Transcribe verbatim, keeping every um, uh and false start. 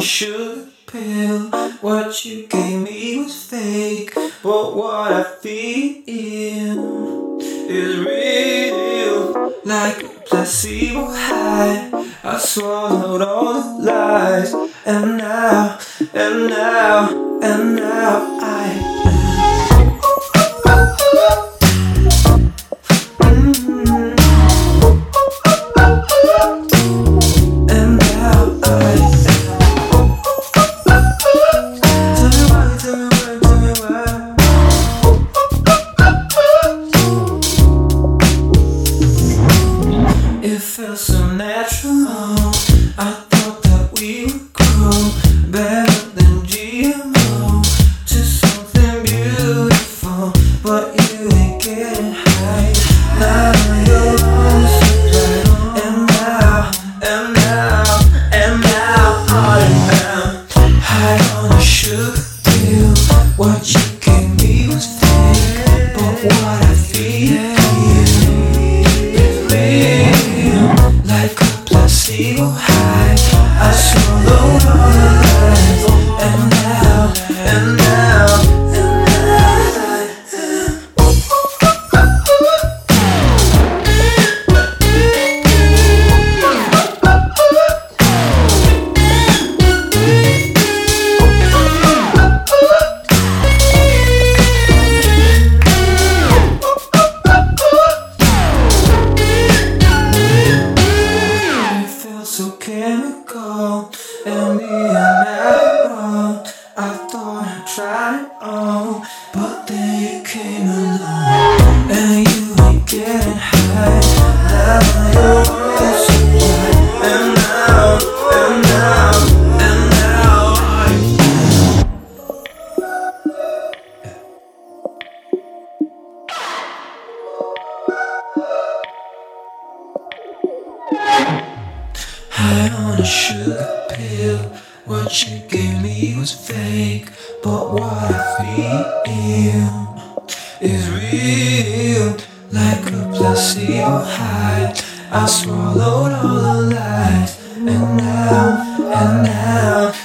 sugar pill. What you gave me was fake, but what I feel is real. Like a placebo high, I swallowed all the lies, and now, and now, and now I I swallowed all the lies, and now, and now